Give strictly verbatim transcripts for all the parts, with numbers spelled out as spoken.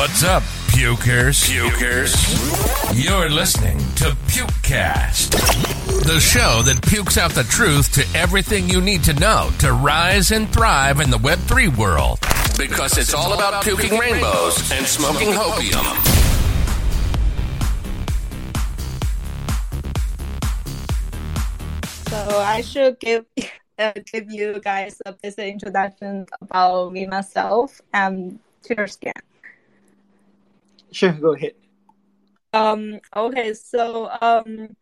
What's up, pukers? Pukers. You're listening to PukeCast, the show that pukes out the truth to everything you need to know to rise and thrive in the Web three world. Because, because it's, it's all, all about, about puking, puking rainbows, rainbows and smoking hopium. So I should give uh, give you guys a basic introduction about me, myself, and TwitterScan. Sure, go ahead. Um. Okay. So um,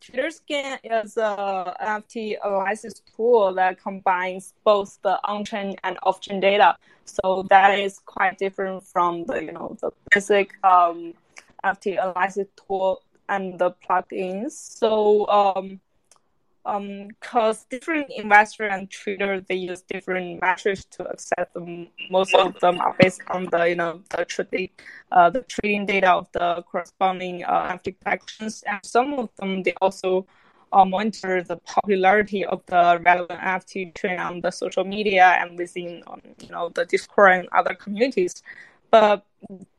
TwitterScan is a N F T analysis tool that combines both the on-chain and off-chain data. So that is quite different from the you know the basic um N F T analysis tool and the plugins. So um. Um, because different investors and traders, they use different metrics to assess them. Most of them are based on the, you know, the trading, uh, the trading data of the corresponding uh, N F T collections, and some of them they also uh, monitor the popularity of the relevant N F T trend on the social media and within, um, you know, the Discord and other communities. But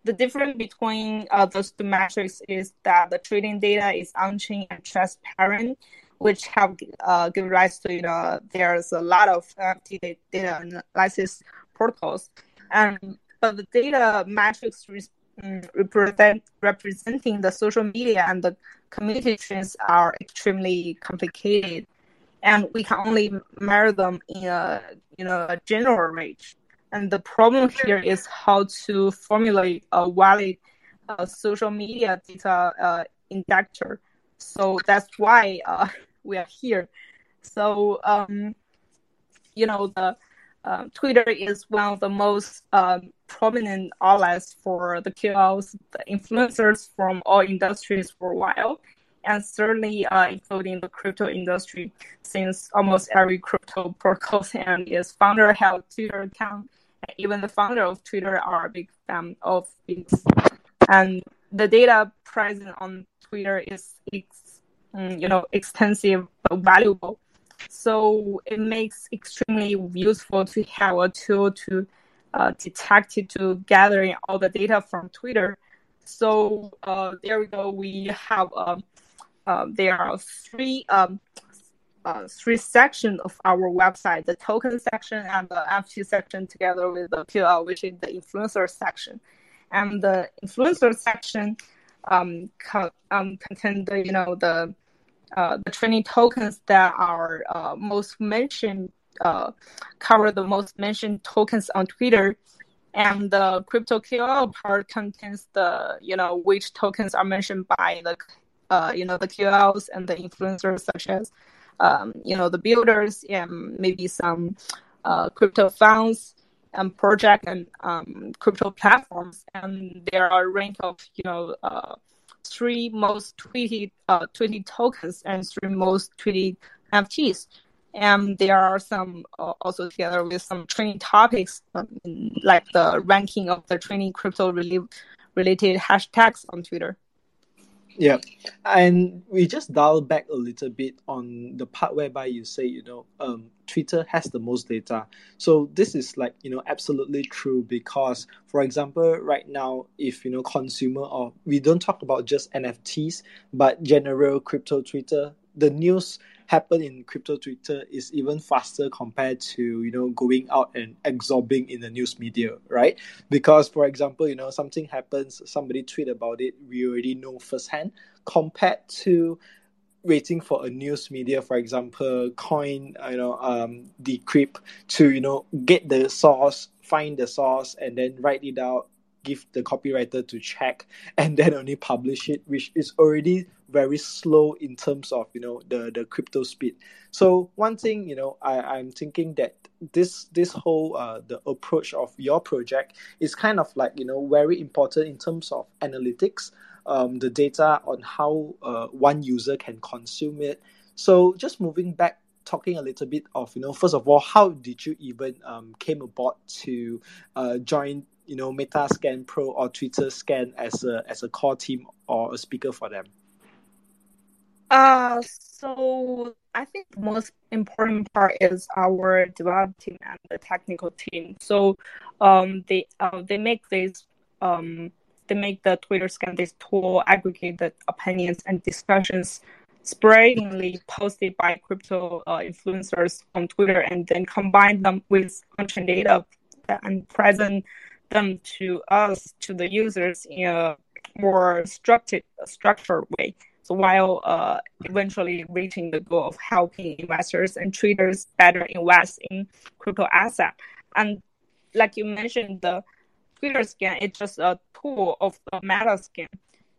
the difference between uh, those two metrics is that the trading data is on-chain and transparent, which have uh, given rise to, you know, there's a lot of N F T data analysis protocols. Um, but the data metrics re- represent, representing the social media and the community trends are extremely complicated, and we can only measure them in a, you know, a general range. And the problem here is how to formulate a valid uh, social media data uh, indexer. So that's why uh, we are here. So, um, you know, the uh, Twitter is one of the most um, prominent outlets for the K O Ls, the influencers from all industries for a while, and certainly uh, including the crypto industry, since almost every crypto protocol and its founder have a Twitter account, and even the founder of Twitter are a big fan of it. And the data present on Twitter is, you know, extensive but valuable. So it makes extremely useful to have a tool to uh, detect it, to gathering all the data from Twitter. So uh, there we go. We have uh, uh, there are three um, uh, three sections of our website: the token section and the N F T section, together with the P L, which is the influencer section. And the influencer section um, co- um, contain the, you know, the uh, the training tokens that are uh, most mentioned, uh, cover the most mentioned tokens on Twitter, and the crypto K O L part contains the, you know, which tokens are mentioned by the uh, you know the K O Ls and the influencers, such as um, you know the builders and maybe some uh, crypto funds and project and um, crypto platforms. And there are a rank of, you know, uh, three most tweeted uh, tweeted tokens and three most tweeted N F Ts. And there are some uh, also together with some training topics, um, like the ranking of the training crypto rel- related hashtags on Twitter. Yeah, and we just dial back a little bit on the part whereby you say, you know, um, Twitter has the most data. So this is like, you know, absolutely true, because, for example, right now, if, you know, consumer, or we don't talk about just N F Ts, but general crypto Twitter, the news happen in crypto Twitter is even faster compared to, you know, going out and absorbing in the news media, right? Because, for example, you know, something happens, somebody tweet about it, we already know firsthand, compared to waiting for a news media, for example, Coin, you know, um, Decrypt, to, you know, get the source, find the source, and then write it out, give the copywriter to check, and then only publish it, which is already very slow in terms of, you know, the, the crypto speed. So one thing, you know, I, I'm thinking that this this whole uh, the approach of your project is kind of like, you know, very important in terms of analytics, um, the data on how uh, one user can consume it. So just moving back, talking a little bit of, you know, first of all, how did you even um, came about to uh, join, you know, MetaScan Pro or TwitterScan as a as a core team or a speaker for them? Uh, so I think the most important part is our development team and the technical team. So um, they uh, they make this um, they make the TwitterScan, this tool, aggregate the opinions and discussions sparingly posted by crypto uh, influencers on Twitter, and then combine them with on-chain data and present them to us, to the users, in a more structured, structured way. So while uh, eventually reaching the goal of helping investors and traders better invest in crypto assets. And like you mentioned, the TwitterScan is just a tool of the MetaScan.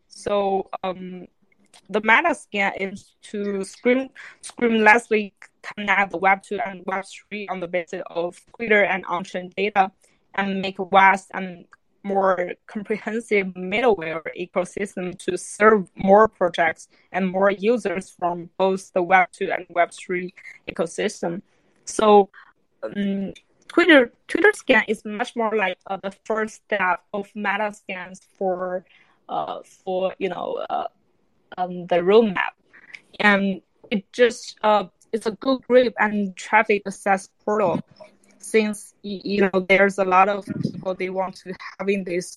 So um, the MetaScan is to screen, screenlessly connect the Web two and Web three on the basis of Twitter and on-chain data, and make a vast and more comprehensive middleware ecosystem to serve more projects and more users from both the Web two and Web three ecosystem. So um, Twitter TwitterScan is much more like uh, the first step of MetaScans for uh, for you know uh, um, the roadmap, and it just uh, it's a good grip and traffic access portal. Since, you know, there's a lot of people, they want to having this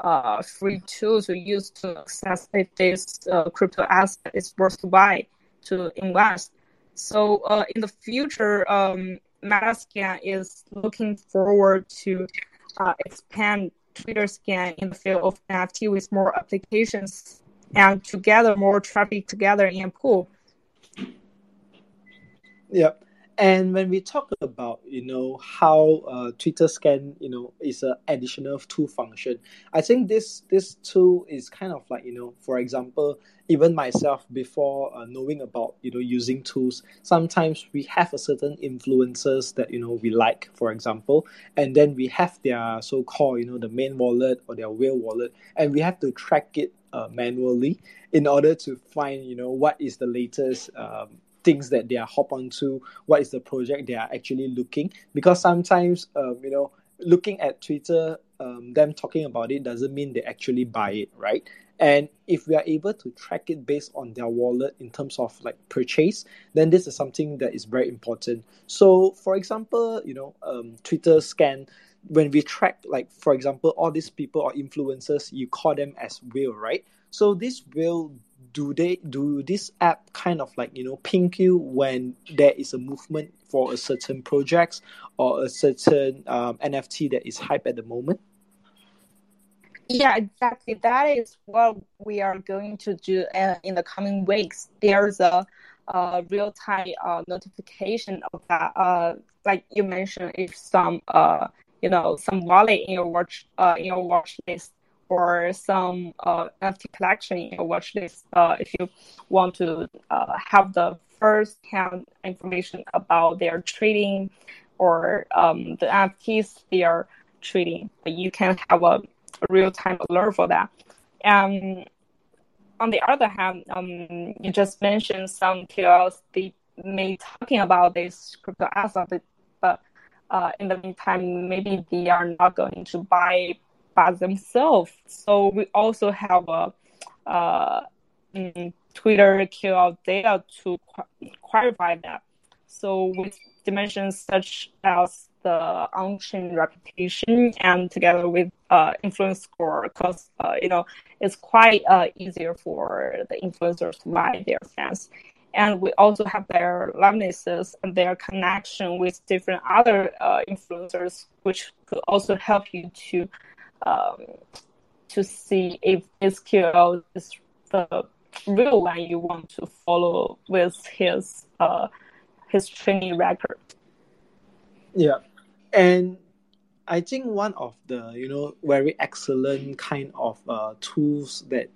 uh, free tool to use to access if this uh, crypto asset is worth to buy, to invest. So uh, in the future, um, MetaScan is looking forward to uh, expand TwitterScan in the field of N F T with more applications and to gather more traffic together in a pool. Yep. And when we talk about, you know, how uh, TwitterScan, you know, is an additional tool function, I think this this tool is kind of like, you know, for example, even myself before uh, knowing about, you know, using tools, sometimes we have a certain influencers that, you know, we like, for example, and then we have their so-called, you know, the main wallet or their whale wallet, and we have to track it uh, manually in order to find, you know, what is the latest um, things that they are hop onto, what is the project they are actually looking, because sometimes, um, you know, looking at Twitter, um, them talking about it doesn't mean they actually buy it, right? And if we are able to track it based on their wallet in terms of like purchase, then this is something that is very important. So, for example, you know, um, TwitterScan, when we track, like, for example, all these people or influencers, you call them as whale, right? So this whale, do they do this app kind of like, you know, ping you when there is a movement for a certain project or a certain um, N F T that is hype at the moment? Yeah, exactly. That is what we are going to do uh, in the coming weeks. There's a, a real-time uh, notification of that. Uh, like you mentioned, if some uh, you know some wallet in your watch uh, in your watch list, or some uh, N F T collection in your watch list, uh, if you want to uh, have the first-hand information about their trading or um, the N F Ts they are trading, you can have a, a real-time alert for that. Um, on the other hand, um, you just mentioned some K O Ls, they may talking about this crypto asset, but, but uh, in the meantime, maybe they are not going to buy by themselves. So we also have a uh, um, Twitter K O L data to qu- clarify that. So with dimensions such as the on-chain reputation and together with uh, influence score, because uh, you know it's quite uh, easier for the influencers to buy their fans. And we also have their livenesses and their connection with different other uh, influencers, which could also help you to Um, to see if this K O L is the real one you want to follow with his uh, his training record. Yeah, and I think one of the you know very excellent kind of uh, tools that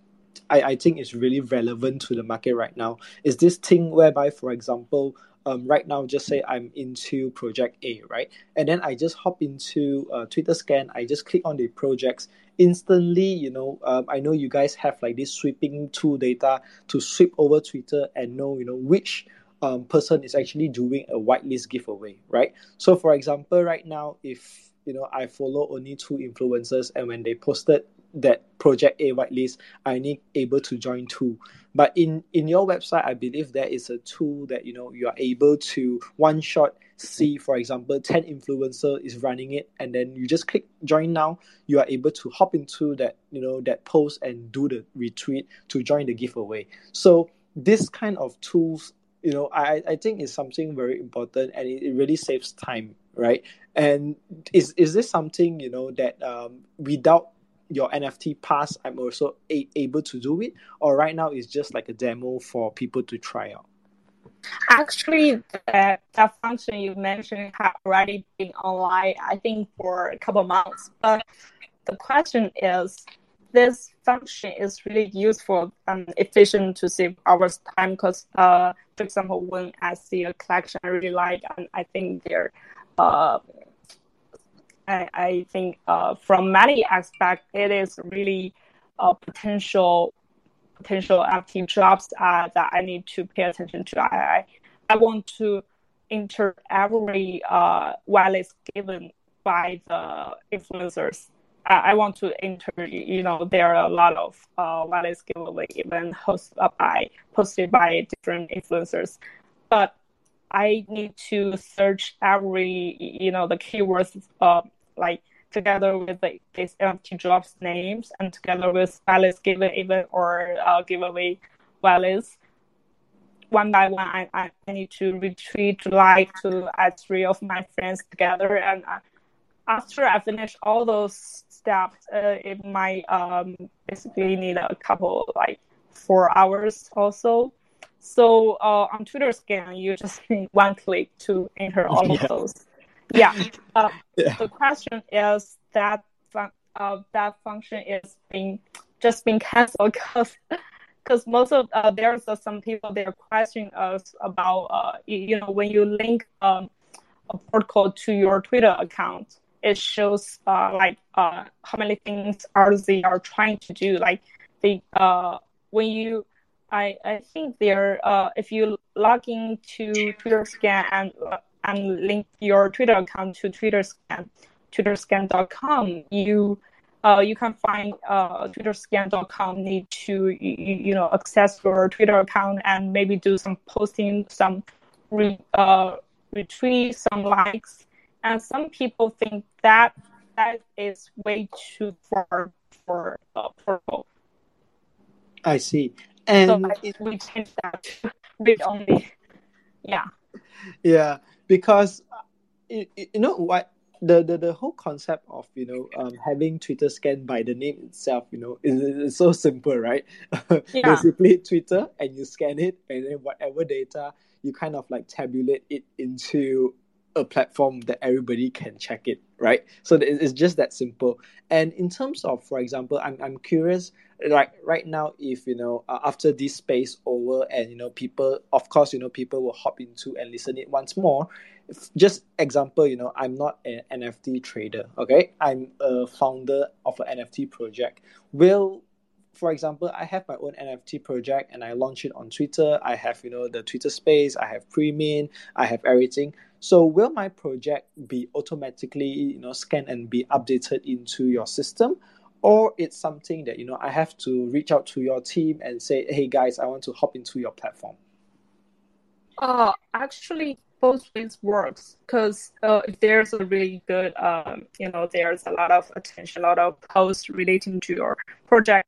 I, I think is really relevant to the market right now is this thing whereby, for example, Um, right now, just say I'm into project A, right? And then I just hop into uh, TwitterScan. I just click on the projects. Instantly, you know, um, I know you guys have like this sweeping tool data to sweep over Twitter and know, you know, which um, person is actually doing a whitelist giveaway, right? So, for example, right now, if, you know, I follow only two influencers and when they posted that Project A whitelist, I need able to join too. But in, in your website, I believe there is a tool that, you know, you are able to one shot see, for example, ten influencer is running it, and then you just click join now. You are able to hop into that, you know, that post and do the retweet to join the giveaway. So this kind of tools, you know, I, I think is something very important, and it, it really saves time, right? And is is this something, you know, that um, without your N F T pass, I'm also a- able to do it? Or right now it's just like a demo for people to try out? Actually, that, that function you mentioned have already been online, I think, for a couple of months. But the question is, this function is really useful and efficient to save our time because, uh, for example, when I see a collection I really like, and I think they're... Uh, I, I think uh, from many aspects, it is really a potential potential N F T drops uh, that I need to pay attention to. I I want to enter every uh, whitelist given by the influencers. I, I want to enter, you know, there are a lot of uh, whitelist giveaway events hosted by, posted by different influencers. But I need to search every, you know, the keywords, uh, like together with the, these N F T drops names and together with whitelist given event or uh, giveaway whitelist. One by one, I, I need to retweet, like, to add three of my friends together. And I, after I finish all those steps, uh, it might um, basically need a couple, like, four hours or so. So uh, on TwitterScan, you just need one click to enter all yeah. of those. Yeah. Uh, yeah. The question is that fun- uh, that function is being just being canceled because because most of uh, there's uh, some people they are questioning us about uh, you know, when you link um, a protocol to your Twitter account, it shows uh, like uh, how many things are they are trying to do. Like they uh, when you I, I think there, uh, if you log into TwitterScan and uh, and link your Twitter account to TwitterScan, TwitterScan dot com, you uh, you can find uh, TwitterScan dot com need to, you, you know, access your Twitter account and maybe do some posting, some re, uh, retweet, some likes. And some people think that that is way too far for uh, purple. I see. And so I, we changed that bit only. Yeah. Yeah, because you, you know what the, the, the whole concept of, you know, um, having Twitter scanned by the name itself, you know, is, is so simple, right? Yeah. Basically, Twitter and you scan it, and then whatever data you kind of like tabulate it into a platform that everybody can check it, right? So it's just that simple. And in terms of, for example, I'm I'm curious, like right now, if, you know, uh, after this space over and, you know, people, of course, you know, people will hop into and listen it once more. If, just example, you know, I'm not an N F T trader, okay? I'm a founder of an N F T project. Will For example, I have my own N F T project and I launch it on Twitter. I have, you know, the Twitter space, I have pre-mint, I have everything. So will my project be automatically, you know, scanned and be updated into your system? Or it's something that, you know, I have to reach out to your team and say, hey guys, I want to hop into your platform? Uh, actually, both ways works because uh, if there's a really good, um, you know, there's a lot of attention, a lot of posts relating to your project,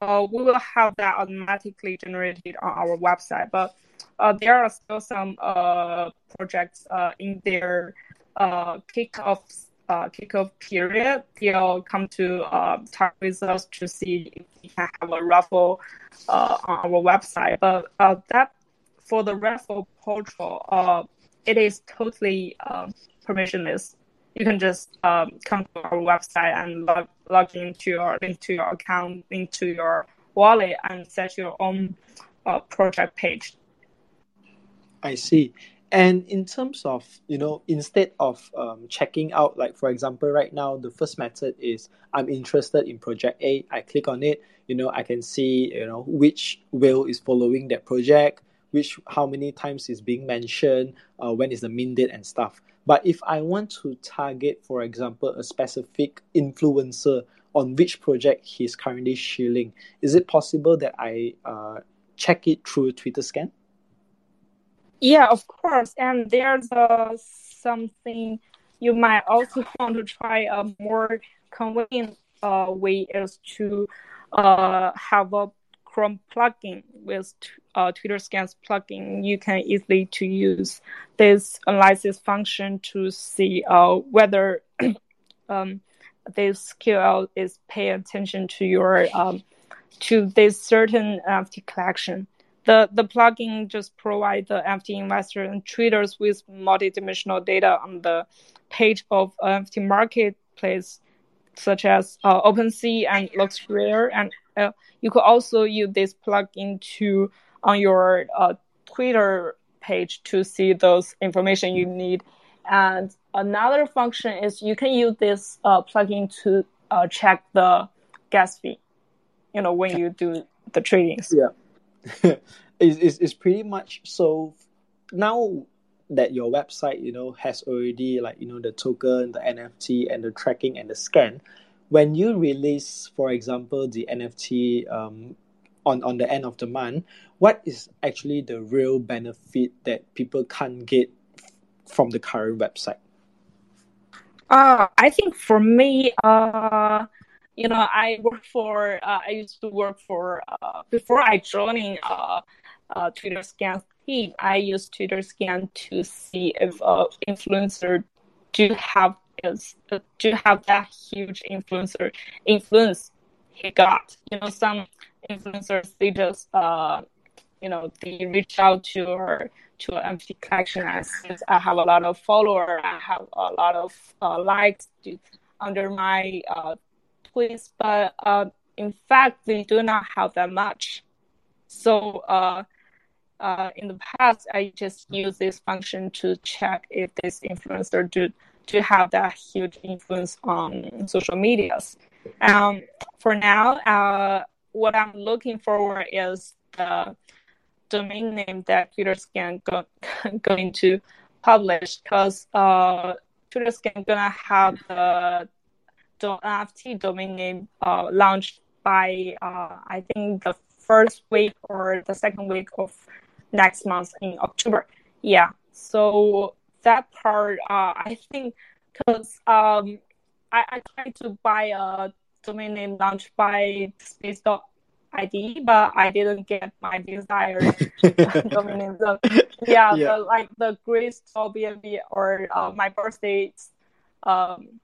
Uh, we will have that automatically generated on our website, but uh, there are still some uh, projects uh, in their uh, kickoff uh, kickoff period. They'll come to uh, talk with us to see if we can have a raffle uh, on our website. But uh, that for the raffle portal, uh, it is totally uh, permissionless. You can just um, come to our website and log, log into your into your account, into your wallet, and set your own uh, project page. I see. And in terms of, you know, instead of um, checking out, like, for example, right now, the first method is I'm interested in Project A. I click on it. You know, I can see, you know, which whale is following that project, which how many times is being mentioned, uh, when is the mint date and stuff. But if I want to target, for example, a specific influencer on which project he's currently shilling. Is it possible that I uh, check it through TwitterScan? Yeah, of course. And there's uh, something you might also want to try. A more convenient uh, way is to uh, have a Chrome plugin with uh, TwitterScan's plugin. You can easily to use this analysis function to see uh, whether um, this Q L is paying attention to your um, to this certain N F T collection. The the plugin just provides the N F T investor and traders with multidimensional data on the page of N F T marketplace, such as uh, OpenSea and LooksRare. And uh, you could also use this plugin to on your uh, Twitter page to see those information you need. And another function is you can use this uh, plugin to uh, check the gas fee, you know, when you do the trading. Yeah. it's, it's, it's pretty much so now that your website, you know, has already like, you know, the token, the N F T and the tracking and the scan, when you release, for example, the N F T um, on, on the end of the month, what is actually the real benefit that people can't get from the current website? Uh, I think for me, uh, you know, I work for, uh, I used to work for, uh, before I joined uh, uh, TwitterScan team, I used TwitterScan to see if uh, influencer do have is do have that huge influencer influence he got. You know, some influencers, they just, uh, you know, they reach out to her, to an empty collection. And since I have a lot of followers, I have a lot of uh, likes to, under my uh tweets, but uh, in fact, they do not have that much. So uh, uh, in the past, I just use this function to check if this influencer do to have that huge influence on social medias. Um, for now, uh, what I'm looking for is the domain name that TwitterScan go, going to publish, because uh, TwitterScan gonna have the N F T domain name uh, launched by uh, I think the first week or the second week of next month in October. Yeah, so that part uh, I think because um, I, I tried to buy a domain name launched by space dot I D, but I didn't get my desired domain name. So, yeah, yeah. The, like the Grace dot B N B or uh, my birthday. Um,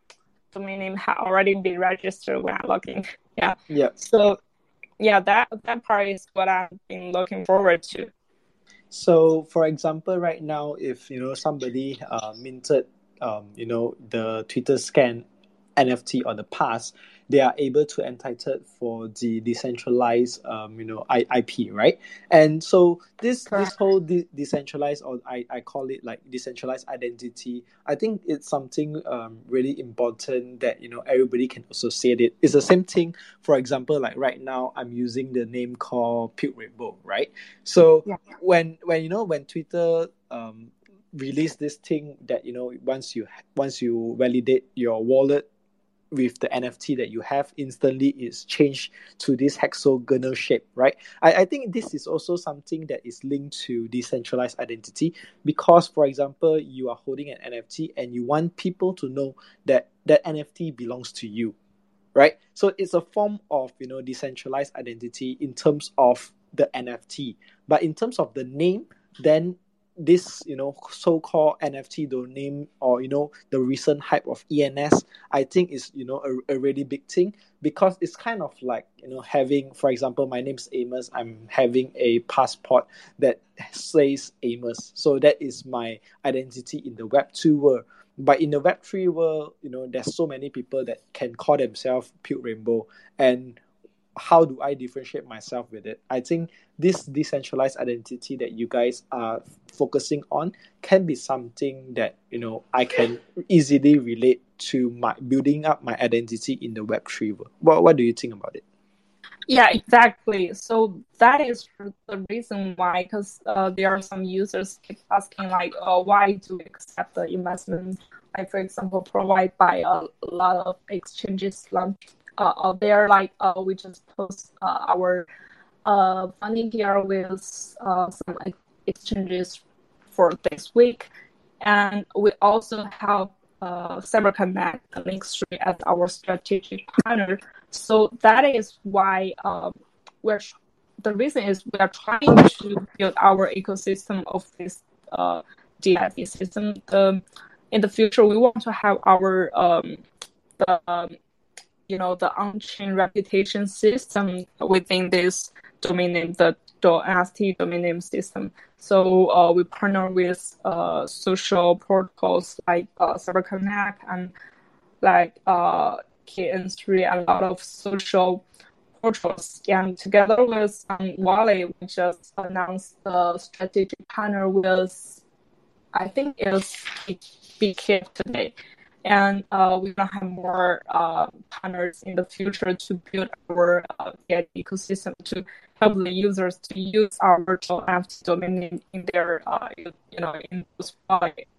domain name had already been registered when I'm looking. Yeah. Yeah. So, yeah, that that part is what I've been looking forward to. So, for example, right now, if you know somebody uh, minted, um, you know, the TwitterScan N F T on the past, they are able to entitle for the decentralized, um, you know, I P, right? And so this Correct. this whole de- decentralized, or I, I call it like decentralized identity, I think it's something um, really important that, you know, everybody can associate it. It's the same thing, for example, like right now, I'm using the name called Puke Rainbow, right? So yeah. when, when, you know, when Twitter... Um, release this thing that, you know, once you once you validate your wallet with the N F T that you have, instantly it's changed to this hexagonal shape, right? I, I think this is also something that is linked to decentralized identity, because, for example, you are holding an N F T and you want people to know that that N F T belongs to you, right? So it's a form of, you know, decentralized identity in terms of the N F T. But in terms of the name, then this, you know, so-called N F T domain, or, you know, the recent hype of E N S, I think is, you know, a, a really big thing, because it's kind of like, you know, having, for example, my name's Amos, I'm having a passport that says Amos. So that is my identity in the Web two world. But in the Web three world, you know, there's so many people that can call themselves Puke Rainbow. And how do I differentiate myself with it? I think this decentralized identity that you guys are focusing on can be something that, you know, I can easily relate to my building up my identity in the Web three world. What, what do you think about it? Yeah, exactly. So that is the reason why, because uh, there are some users keep asking, like, oh, why do we accept the investment, like, for example, provided by a lot of exchanges launched uh, out there. Like uh, we just post uh, our uh, funding gear with uh, some exchanges for this week, and we also have uh, CyberConnect and Linkstream as our strategic partner. So that is why uh, we're. The reason is we are trying to build our ecosystem of this uh, D I D system. Um, in the future, we want to have our, um, the, um, you know, the on-chain reputation system within this domain name, the .st domain name system. So uh, we partner with uh, social protocols like uh, CyberConnect and like uh, K N three and a lot of social. And together with um, Wally, we just announced the strategic panel with, I think it's B K today. And uh, we're going to have more uh, partners in the future to build our uh, ecosystem to help the users to use our virtual N F T domain in, in their, uh, you know, in those,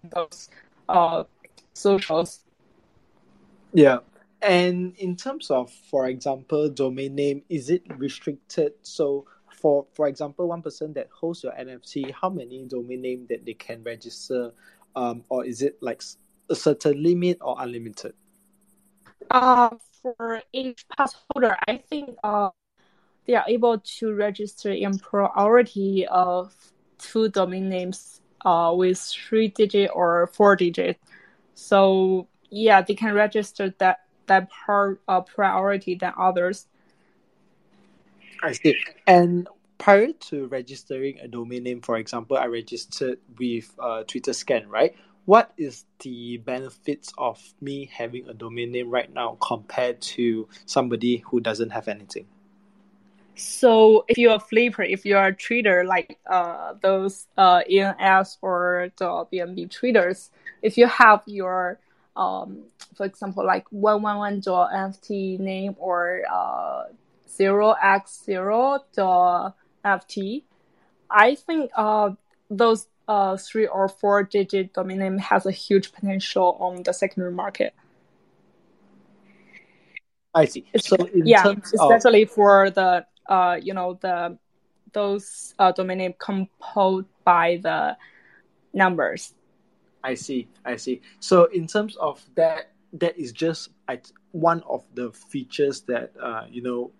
in those uh, socials. Yeah. And in terms of, for example, domain name, is it restricted? So, for for example, one person that holds your N F T, how many domain name that they can register, um, or is it like a certain limit or unlimited? Uh, for each pass holder, I think uh, they are able to register in priority of two domain names uh, with three digit or four digit. So yeah, they can register that. that part uh, priority than others. I see. And prior to registering a domain name, for example, I registered with uh, TwitterScan, right? What is the benefits of me having a domain name right now compared to somebody who doesn't have anything? So if you're a flipper, if you're a trader, like uh, those uh, E N S or the B N B traders, if you have your Um, for example, like one eleven dot F T name or uh, zero x zero dot F T, I think uh, those uh, three or four digit domain name has a huge potential on the secondary market. I see. So in yeah, terms especially of... for the uh, you know the those uh, domain name composed by the numbers. I see, I see. So in terms of that, that is just one of the features that, uh, you know,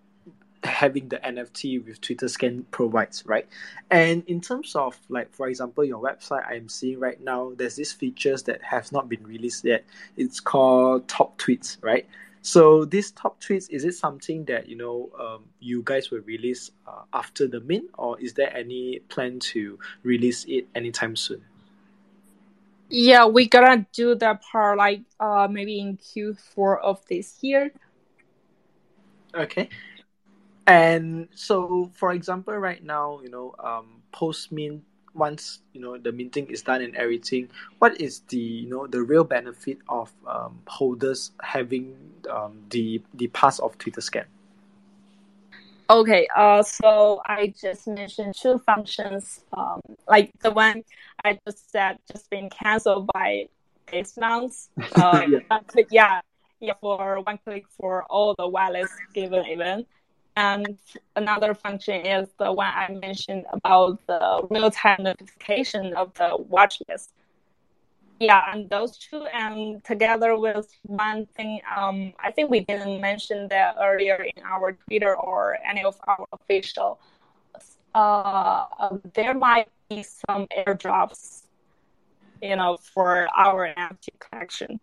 having the N F T with TwitterScan provides, right? And in terms of, like, for example, your website, I'm seeing right now, there's these features that have not been released yet. It's called top tweets, right? So these top tweets, is it something that, you know, um, you guys will release uh, after the mint, or is there any plan to release it anytime soon? Yeah, we're gonna do that part like uh, maybe in Q four of this year. Okay. And so, for example, right now, you know, um, post-mint, once, you know, the minting is done and everything, what is the, you know, the real benefit of um, holders having um, the, the pass of TwitterScan? Okay, uh, so I just mentioned two functions, um, like the one I just said just been canceled by this month. Uh, yeah. Click, yeah, yeah, for one click for all the wallets given event. And another function is the one I mentioned about the real-time notification of the watch list. Yeah, and those two, and together with one thing, um, I think we didn't mention that earlier in our Twitter or any of our official. Uh, there might be some airdrops, you know, for our N F T collection.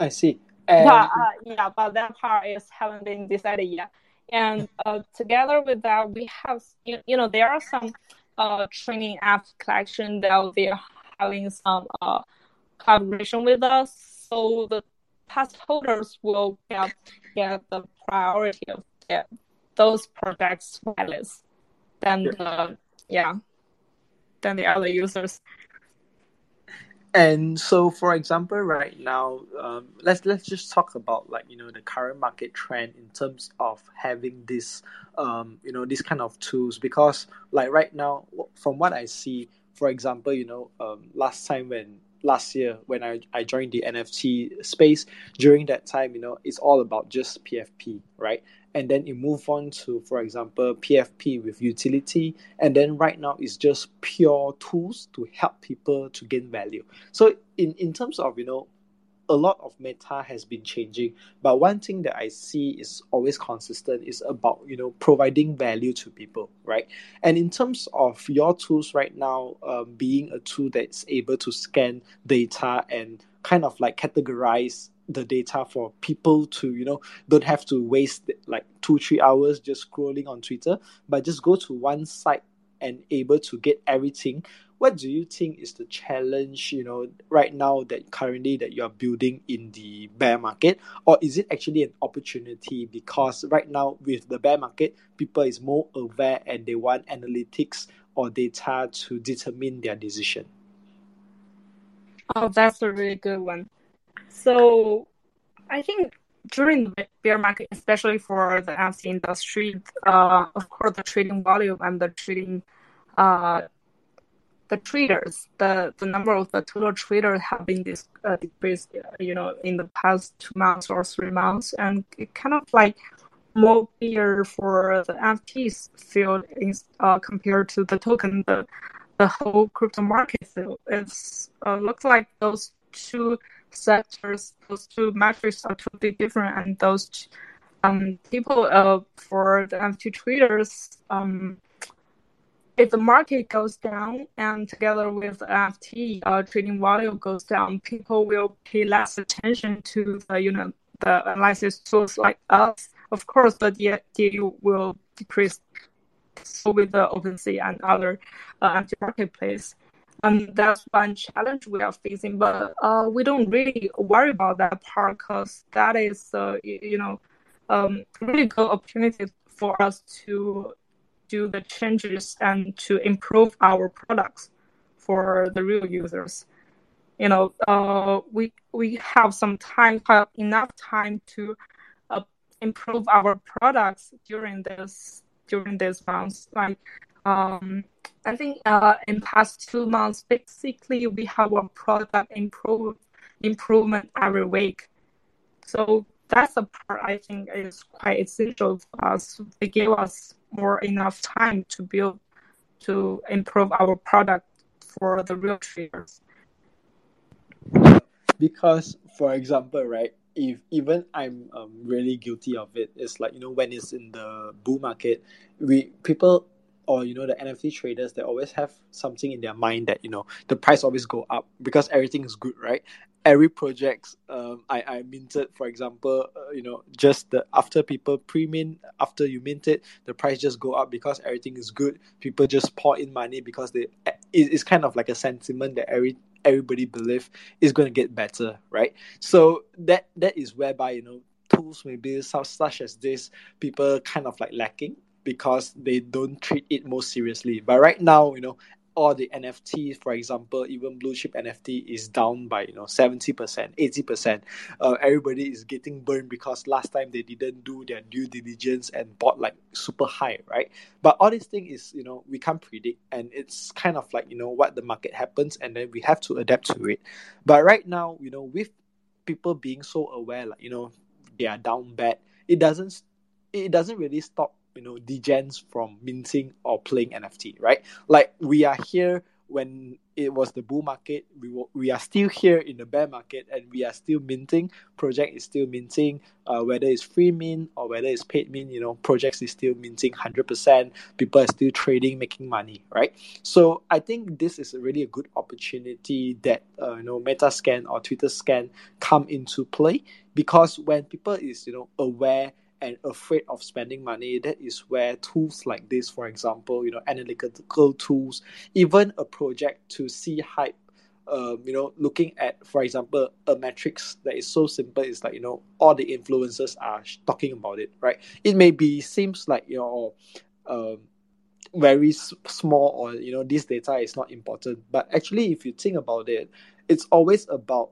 I see. And... But, uh, yeah, but that part is haven't been decided yet. And uh, together with that, we have, you, you know, there are some uh, training app collection that they are having some uh, collaboration with us, so the pass holders will get, get the priority of get those products wallets than yeah. the yeah than the other users. And so, for example, right now, um, let's let's just talk about, like, you know, the current market trend in terms of having this um, you know, these kind of tools, because like right now, from what I see. For example, you know, um, last time when last year when I, I joined the N F T space. During that time, you know, it's all about just P F P, right? And then it moved on to, for example, P F P with utility. And then right now, it's just pure tools to help people to gain value. So in, in terms of, you know, a lot of meta has been changing. But one thing that I see is always consistent is about, you know, providing value to people, right? And in terms of your tools right now, um, being a tool that's able to scan data and kind of like categorize the data for people to, you know, don't have to waste like two, three hours just scrolling on Twitter, but just go to one site and able to get everything. What do you think is the challenge, you know, right now that currently that you are building in the bear market? Or is it actually an opportunity? Because right now with the bear market, people is more aware and they want analytics or data to determine their decision. Oh, that's a really good one. So I think during the bear market, especially for the N F T industry, uh, of course, the trading volume and the trading, uh, the traders, the, the number of the total traders have been dis- uh, decreased, you know, in the past two months or three months. And it kind of like more clear for the N F Ts field is, uh, compared to the token, the, the whole crypto market field. It uh, looks like those two sectors, those two metrics are totally different, and those um, people uh, for the N F T traders, um, if the market goes down and together with the N F T uh, trading volume goes down, people will pay less attention to the, you know, the analysis tools like us. Of course, the D A U will decrease. So with the OpenSea and other uh, N F T marketplace. And that's one challenge we are facing, but uh, we don't really worry about that part because that is, uh, you know, um, really good opportunity for us to do the changes and to improve our products for the real users. You know, uh, we we have some time, have enough time to uh, improve our products during this during this month. Like, um. I think uh, in past two months, basically, we have a product improve, improvement every week. So that's the part I think is quite essential for us. They gave us more enough time to build, to improve our product for the real traders. Because, for example, right, if even I'm um, really guilty of it, it's like, you know, when it's in the bull market, we people... or, you know, the N F T traders, they always have something in their mind that, you know, the price always go up because everything is good, right? Every project um, I, I minted, for example, uh, you know, just the after people pre-mint, after you mint it, the price just go up because everything is good. People just pour in money because they it, it's kind of like a sentiment that every everybody believe is going to get better, right? So that that is whereby, you know, tools maybe such as this, people kind of like lacking, because they don't treat it more seriously. But right now, you know, all the N F T, for example, even blue chip N F T is down by, you know, seventy percent, eighty percent. Uh, everybody is getting burned because last time they didn't do their due diligence and bought like super high, right? But all this thing is, you know, we can't predict, and it's kind of like, you know, what the market happens and then we have to adapt to it. But right now, you know, with people being so aware, like, you know, they are down bad, it doesn't, it doesn't really stop, you know, degens from minting or playing N F T, right? Like, we are here when it was the bull market, we were, we are still here in the bear market, and we are still minting. Project is still minting, uh, whether it's free mint or whether it's paid mint, you know, projects is still minting one hundred percent. People are still trading, making money, right? So I think this is really a good opportunity that, uh, you know, MetaScan or TwitterScan come into play, because when people is, you know, aware and afraid of spending money, that is where tools like this, for example, you know, analytical tools, even a project to see hype, um, you know, looking at, for example, a metrics that is so simple, it's like, you know, all the influencers are talking about it, right? It may be, seems like, you know, um, very s- small or, you know, this data is not important. But actually, if you think about it, it's always about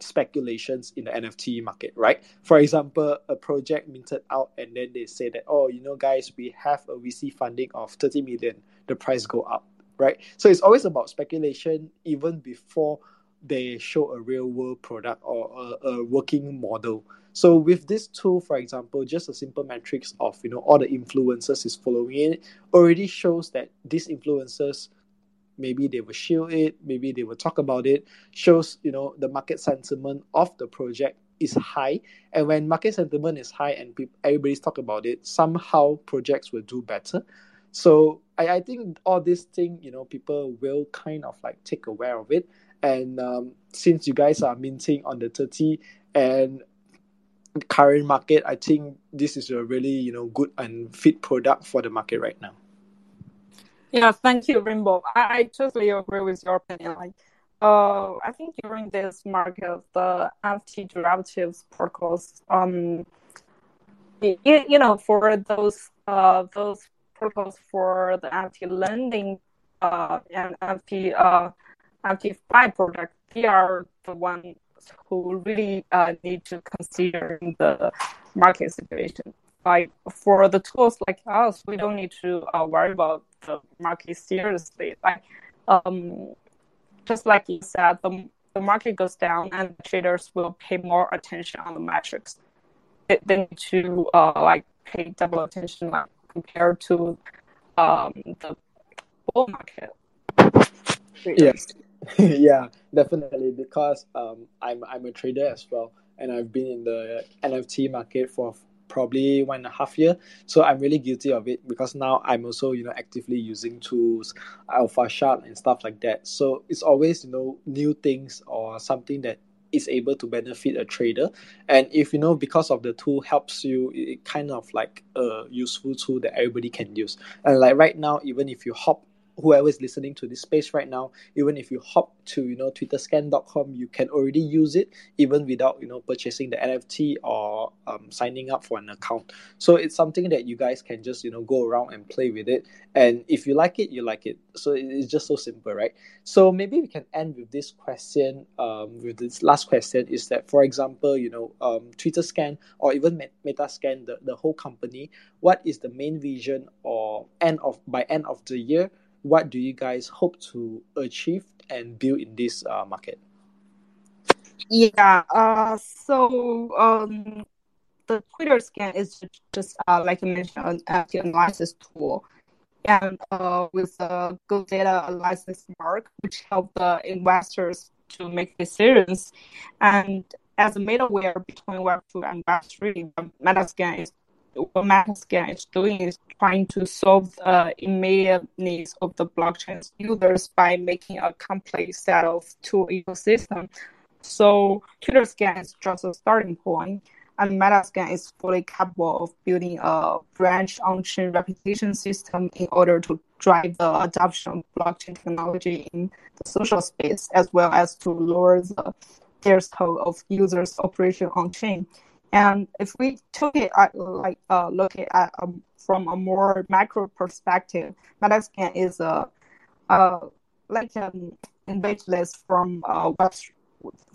speculations in the N F T market, right? For example, a project minted out and then they say that, oh, you know, guys, we have a V C funding of thirty million. The price go up, right? So it's always about speculation even before they show a real world product or a, a working model. So with this tool, for example, just a simple matrix of, you know, all the influencers is following it already shows that these influencers, maybe they will share it, maybe they will talk about it, shows, you know, the market sentiment of the project is high. And when market sentiment is high and people, everybody's talking about it, somehow projects will do better. So I, I think all this thing, you know, people will kind of like take aware of it. And um, since you guys are minting on the thirty and current market, I think this is a really, you know, good and fit product for the market right now. Yeah, thank you, Rainbow. I, I totally agree with your opinion. Like, uh, I think during this market, the N F T derivatives protocols, um, you, you know, for those uh those protocols for the N F T lending uh and N F T uh N F T buy product, they are the ones who really uh, need to consider the market situation. Like for the tools like us, we don't need to uh, worry about the market seriously. Like, um, just like you said, the, the market goes down and traders will pay more attention on the metrics. They, they need to uh, like pay double attention like, compared to um, the bull market. Yes. Yeah, definitely. Because um, I'm I'm a trader as well, and I've been in the N F T market for probably one and a half year. So I'm really guilty of it because now I'm also, you know, actively using tools, AlphaShark and stuff like that. So it's always, you know, new things or something that is able to benefit a trader. And if, you know, because of the tool helps you, it kind of like a useful tool that everybody can use. And like right now, even if you hop, whoever is listening to this space right now, even if you hop to, you know, twitter scan dot com, you can already use it even without, you know, purchasing the N F T or um, signing up for an account. So it's something that you guys can just, you know, go around and play with it. And if you like it, you like it. So it's just so simple, right? So maybe we can end with this question, um, with this last question is that, for example, you know, um, TwitterScan or even MetaScan, the, the whole company, what is the main vision or end of by end of the year? What do you guys hope to achieve and build in this uh, market? Yeah, uh, so um, the TwitterScan is just, uh, like I mentioned, an N F T analysis tool. And uh, with the good data analysis mark, which help the investors to make decisions. And as a middleware between Web two and Web three, MetaScan is What MetaScan is doing is trying to solve the uh, immediate needs of the blockchain's users by making a complete set of tool ecosystem. So TwitterScan is just a starting point, and MetaScan is fully capable of building a branch on-chain reputation system in order to drive the adoption of blockchain technology in the social space, as well as to lower the threshold of users' operation on-chain. And if we took it uh, like uh, look at um, from a more macro perspective, MetaScan is a uh, like an invite list from uh, web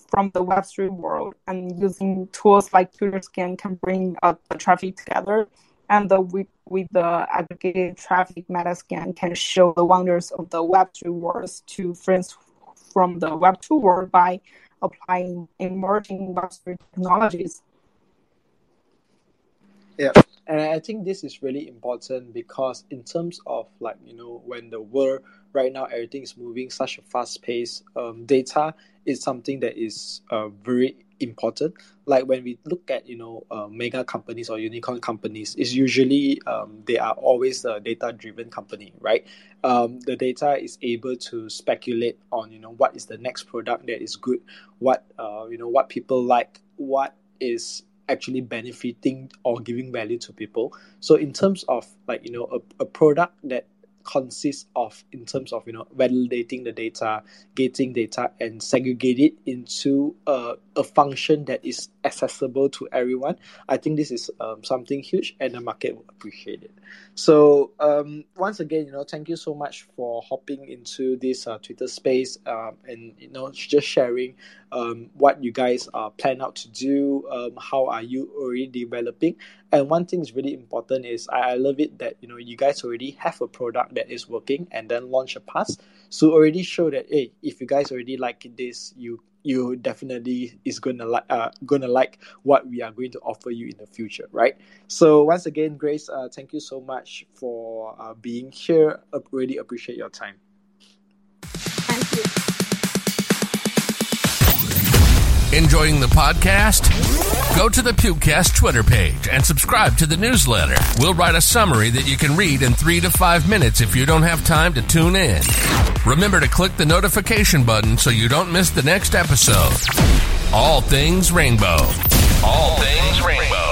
from the Web three world, and using tools like TwitterScan can bring uh, the traffic together, and the with, with the aggregated traffic, MetaScan can show the wonders of the Web three world to friends from the Web two world by applying emerging Web three technologies. Yeah, and I think this is really important because in terms of like, you know, when the world right now, everything is moving such a fast pace, um, data is something that is uh, very important. Like when we look at, you know, uh, mega companies or unicorn companies, it's usually um, they are always a data-driven company, right? Um, the data is able to speculate on, you know, what is the next product that is good, what, uh, you know, what people like, what is actually benefiting or giving value to people. So in terms of like, you know, a, a product that consists of, in terms of, you know, validating the data, getting data and segregate it into a a function that is accessible to everyone, I think this is um, something huge, and the market will appreciate it. So um, once again, you know, thank you so much for hopping into this uh, Twitter space um, and, you know, just sharing um, what you guys are planning out to do, um, how are you already developing. And one thing is really important is I, I love it that, you know, you guys already have a product that is working and then launch a pass. So already show that, hey, if you guys already like this, you you definitely is gonna like uh, gonna like what we are going to offer you in the future, right? So once again, Grace, uh, thank you so much for uh, being here. I really appreciate your time. Thank you. Enjoying the podcast? Go to the PukeCast Twitter page and subscribe to the newsletter. We'll write a summary that you can read in three to five minutes if you don't have time to tune in. Remember to click the notification button so you don't miss the next episode. All things rainbow. All things rainbow.